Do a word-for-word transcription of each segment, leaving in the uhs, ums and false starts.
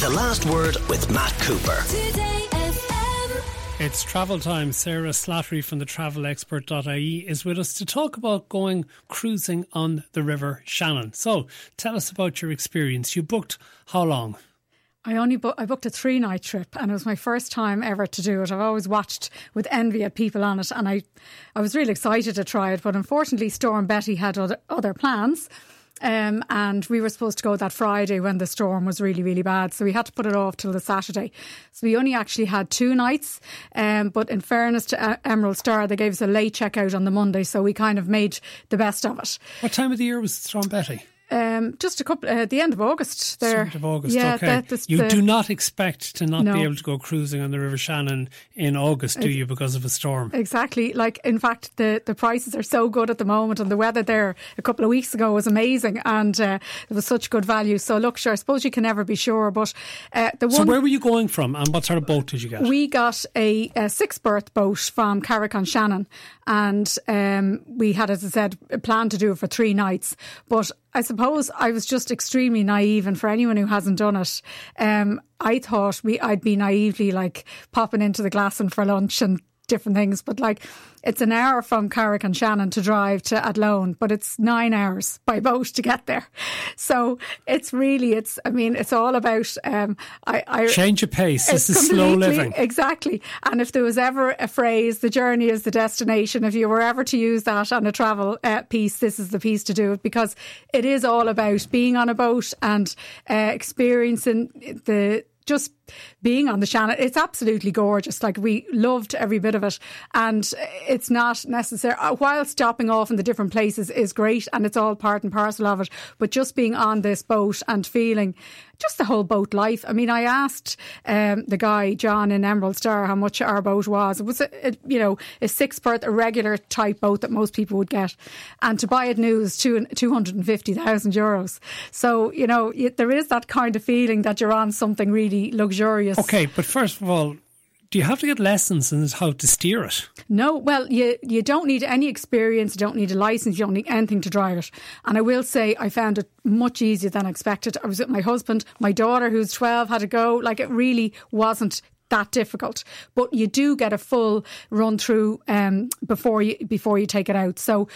The Last Word with Matt Cooper. Today F M. It's travel time. Sarah Slattery from the travel expert dot I E is with us to talk about going cruising on the River Shannon. So, tell us about your experience. You booked how long? I only bu- I booked a three-night trip, and it was my first time ever to do it. I've always watched with envy at people on it, and I, I was really excited to try it. But unfortunately, Storm Betty had other, other plans, um, and we were supposed to go that Friday when the storm was really, really bad. So we had to put it off till the Saturday. So we only actually had two nights. Um, but in fairness to Emerald Star, they gave us a late checkout on the Monday, so we kind of made the best of it. What time of the year was Storm Betty? Um, just a couple uh, at the end of August. There, end of August. Yeah, okay. The, the, you the, do not expect to not no. be able to go cruising on the River Shannon in August, do it, you? Because of a storm. Exactly. Like, in fact, the, the prices are so good at the moment, and the weather there a couple of weeks ago was amazing, and uh, it was such good value. So, look, sure, I suppose you can never be sure. But uh, the one. So, where were you going from, and what sort of boat did you get? We got a, a six-berth boat from Carrick-on-Shannon, and um, we had, as I said, planned to do it for three nights, but. I suppose I was just extremely naive, and for anyone who hasn't done it, um, I thought we I'd be naively like popping into the Glasson for lunch and different things, but like it's an hour from Carrick-on-Shannon to drive to Adlone, but it's nine hours by boat to get there. So it's really, it's I mean, it's all about um, I, I change of pace. This is slow living, exactly. And if there was ever a phrase, "the journey is the destination," if you were ever to use that on a travel uh, piece, this is the piece to do it, because it is all about being on a boat and uh, experiencing the. Just being on the Shannon, it's absolutely gorgeous. Like, we loved every bit of it, and it's not necessary. While stopping off in the different places is great, and it's all part and parcel of it, but just being on this boat and feeling just the whole boat life. I mean, I asked um, the guy John in Emerald Star how much our boat was. It was, a, a, you know, a six-berth, a regular type boat that most people would get, and to buy it new is two two hundred and fifty thousand euros. So, you know, it, there is that kind of feeling that you're on something really luxurious. Okay, but first of all, do you have to get lessons in how to steer it? No, well, you you don't need any experience, you don't need a licence, you don't need anything to drive it. And I will say I found it much easier than expected. I was with my husband, my daughter who's twelve had a go. Like, it really wasn't that difficult, but you do get a full run through um, before you before you take it out. So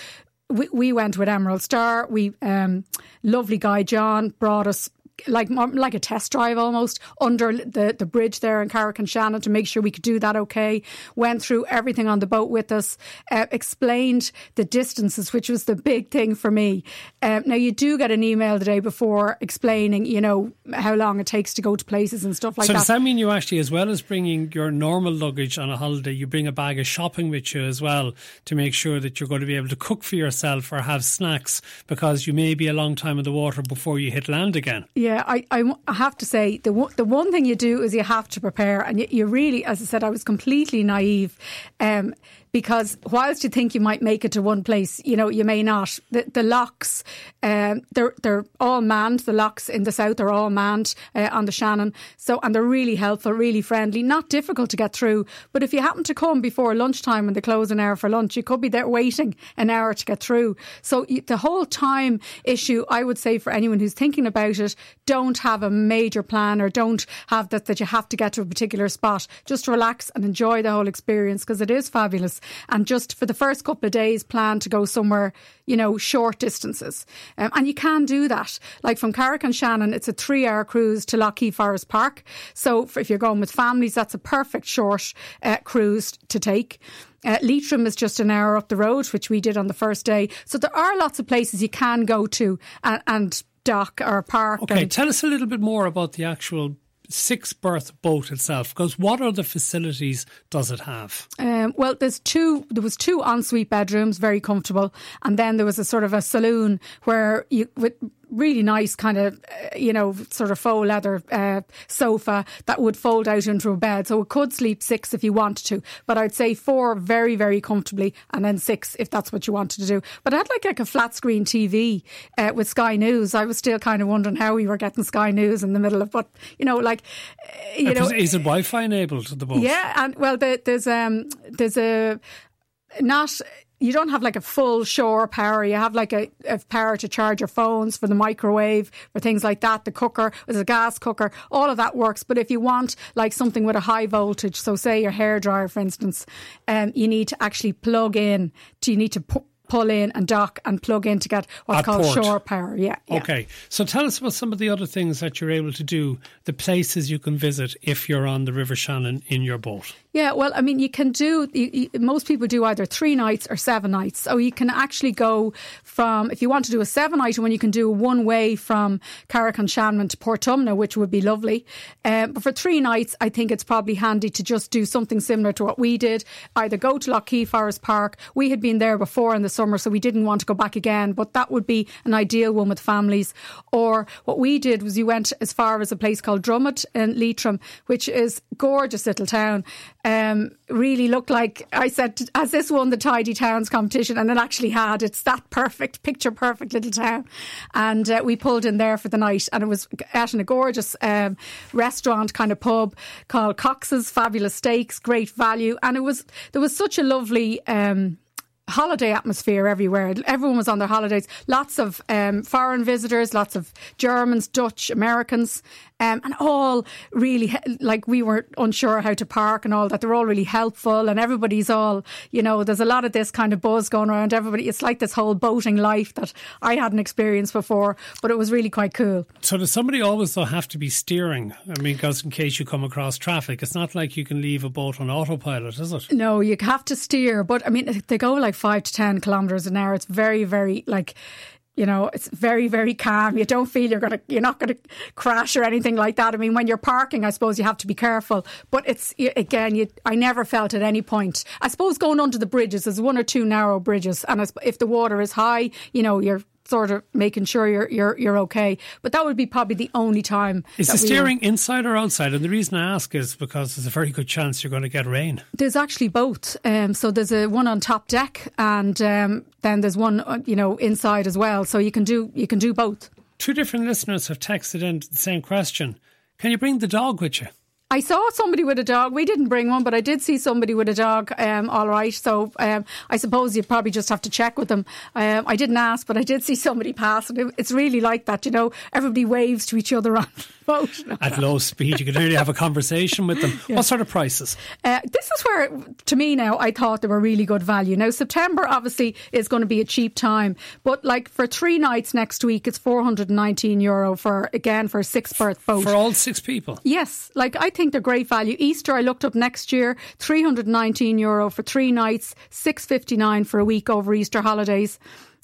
we, we went with Emerald Star. We um, lovely guy John brought us Like like a test drive almost under the, the bridge there in Carrick-on-Shannon to make sure we could do that okay. Went through everything on the boat with us, uh, explained the distances, which was the big thing for me. Uh, now, you do get an email the day before explaining, you know, how long it takes to go to places and stuff like that. So does that mean you actually, as well as bringing your normal luggage on a holiday, you bring a bag of shopping with you as well to make sure that you're going to be able to cook for yourself or have snacks, because you may be a long time in the water before you hit land again? Yeah. Yeah, I, I have to say, the one, the one thing you do is you have to prepare, and you, you really, as I said, I was completely naive, um, because whilst you think you might make it to one place, you know, you may not. The, the locks, um, they're they're all manned. The locks in the south are all manned uh, on the Shannon, so and they're really helpful, really friendly, not difficult to get through. But if you happen to come before lunchtime when they close an hour for lunch, you could be there waiting an hour to get through. So the whole time issue, I would say, for anyone who's thinking about it, don't have a major plan, or don't have that, that you have to get to a particular spot. Just relax and enjoy the whole experience, because it is fabulous. And just for the first couple of days, plan to go somewhere, you know, short distances. Um, and you can do that. Like, from Carrick-on-Shannon, it's a three hour cruise to Lough Key Forest Park. So if you're going with families, that's a perfect short uh, cruise to take. Uh, Leitrim is just an hour up the road, which we did on the first day. So there are lots of places you can go to and, and dock or park. Okay, and tell us a little bit more about the actual six-berth boat itself, because what other facilities does it have? Um, well, there's two. There was two ensuite bedrooms, very comfortable, and then there was a sort of a saloon where you with. really nice kind of, uh, you know, sort of faux leather uh, sofa that would fold out into a bed. So it could sleep six if you wanted to. But I'd say four very, very comfortably, and then six if that's what you wanted to do. But I had like, like a flat screen T V uh, with Sky News. I was still kind of wondering how we were getting Sky News in the middle of, but, you know, like, uh, you it was, know. Is it Wi-Fi enabled, the boat? Yeah, and well, the, there's um, there's a, not... you don't have like a full shore power. You have like a, a power to charge your phones, for the microwave, for things like that. The cooker, there's a gas cooker, all of that works. But if you want like something with a high voltage, so say your hairdryer, for instance, um, you need to actually plug in. Do you need to put pull in and dock and plug in to get what's At called port. shore power. Yeah, yeah. Okay. So tell us about some of the other things that you're able to do, the places you can visit if you're on the River Shannon in your boat. Yeah, well, I mean, you can do, you, you, most people do either three nights or seven nights. So you can actually go from, if you want to do a seven night one, you can do one way from Carrick-on-Shannon to Portumna, which would be lovely. Um, but for three nights, I think it's probably handy to just do something similar to what we did, either go to Lough Key Forest Park. We had been there before in the summer, so we didn't want to go back again, but that would be an ideal one with families. Or what we did was you went as far as a place called Drummond in Leitrim, which is a gorgeous little town. Um, really looked like, I said, has this won the Tidy Towns competition? And it actually had. It's that perfect, picture perfect little town. And uh, we pulled in there for the night, and it was at in a gorgeous um, restaurant kind of pub called Cox's. Fabulous steaks, great value. And it was, there was such a lovely um holiday atmosphere everywhere. Everyone was on their holidays. Lots of um, foreign visitors, lots of Germans, Dutch, Americans, um, and all really, like, we were unsure how to park and all that. They're all really helpful, and everybody's all, you know, there's a lot of this kind of buzz going around. Everybody, it's like this whole boating life that I hadn't experienced before, but it was really quite cool. So does somebody always though have to be steering? I mean, because in case you come across traffic, it's not like you can leave a boat on autopilot, is it? No, you have to steer, but I mean, they go like five to ten kilometres an hour. It's very, very, like, you know, it's very, very calm. You don't feel you're going to, you're not going to crash or anything like that. I mean, when you're parking, I suppose you have to be careful. But it's, again, you, I never felt at any point, I suppose going under the bridges, there's one or two narrow bridges. And if the water is high, you know, you're sort of making sure you're you're you're okay. But that would be probably the only time. Is the steering were... inside or outside? And the reason I ask is because there's a very good chance you're going to get rain. There's actually both. Um, so there's a one on top deck, and um, then there's one, you know, inside as well. So you can do you can do both. Two different listeners have texted in the same question. Can you bring the dog with you? I saw somebody with a dog. We didn't bring one, but I did see somebody with a dog. Um, all right. So um, I suppose you'd probably just have to check with them. Um, I didn't ask, but I did see somebody pass. And it's really like that, you know. Everybody waves to each other on the boat. At low speed, you could really have a conversation with them. Yeah. What sort of prices? Uh, this is where, to me now, I thought they were really good value. Now, September obviously is going to be a cheap time. But like for three nights next week, it's four hundred nineteen euro for, again, for a six-berth boat. For all six people? Yes. Like, I think they're great value. Easter, I looked up next year, three hundred nineteen euro for three nights, six fifty-nine for a week over Easter holidays.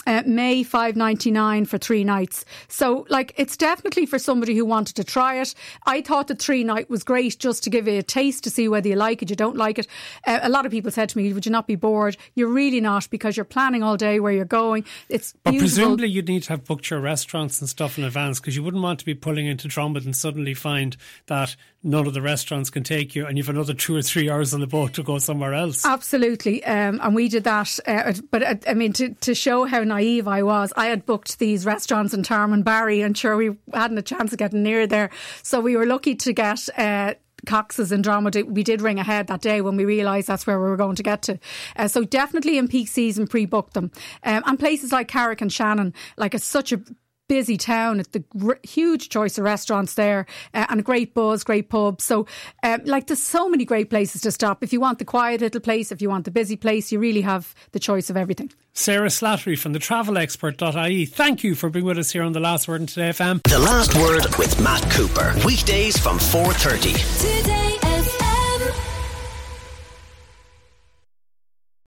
Uh, May, five ninety-nine for three nights. So, like, it's definitely for somebody who wanted to try it. I thought the three night was great just to give you a taste to see whether you like it, you don't like it. Uh, a lot of people said to me, would you not be bored? You're really not, because you're planning all day where you're going. It's But beautiful. Presumably you'd need to have booked your restaurants and stuff in advance, because you wouldn't want to be pulling into Drummond and suddenly find that none of the restaurants can take you and you've another two or three hours on the boat to go somewhere else. Absolutely. Um, and we did that. Uh, but, uh, I mean, to, to show how naive I was, I had booked these restaurants in Tarmonbarry, and sure, we hadn't a chance of getting near there, so we were lucky to get uh, Cox's and Drummond. We did ring ahead that day when we realised that's where we were going to get to. Uh, so definitely in peak season, pre-book them. Um, and places like Carrick and Shannon, like it's such a busy town, at the r- huge choice of restaurants there, uh, and a great buzz, great pub. So um, like there's so many great places to stop. If you want the quiet little place, if you want the busy place, you really have the choice of everything. Sarah Slattery from the travel expert dot I E, thank you for being with us here on The Last Word and Today F M. The Last Word with Matt Cooper, weekdays from four thirty. Today F M.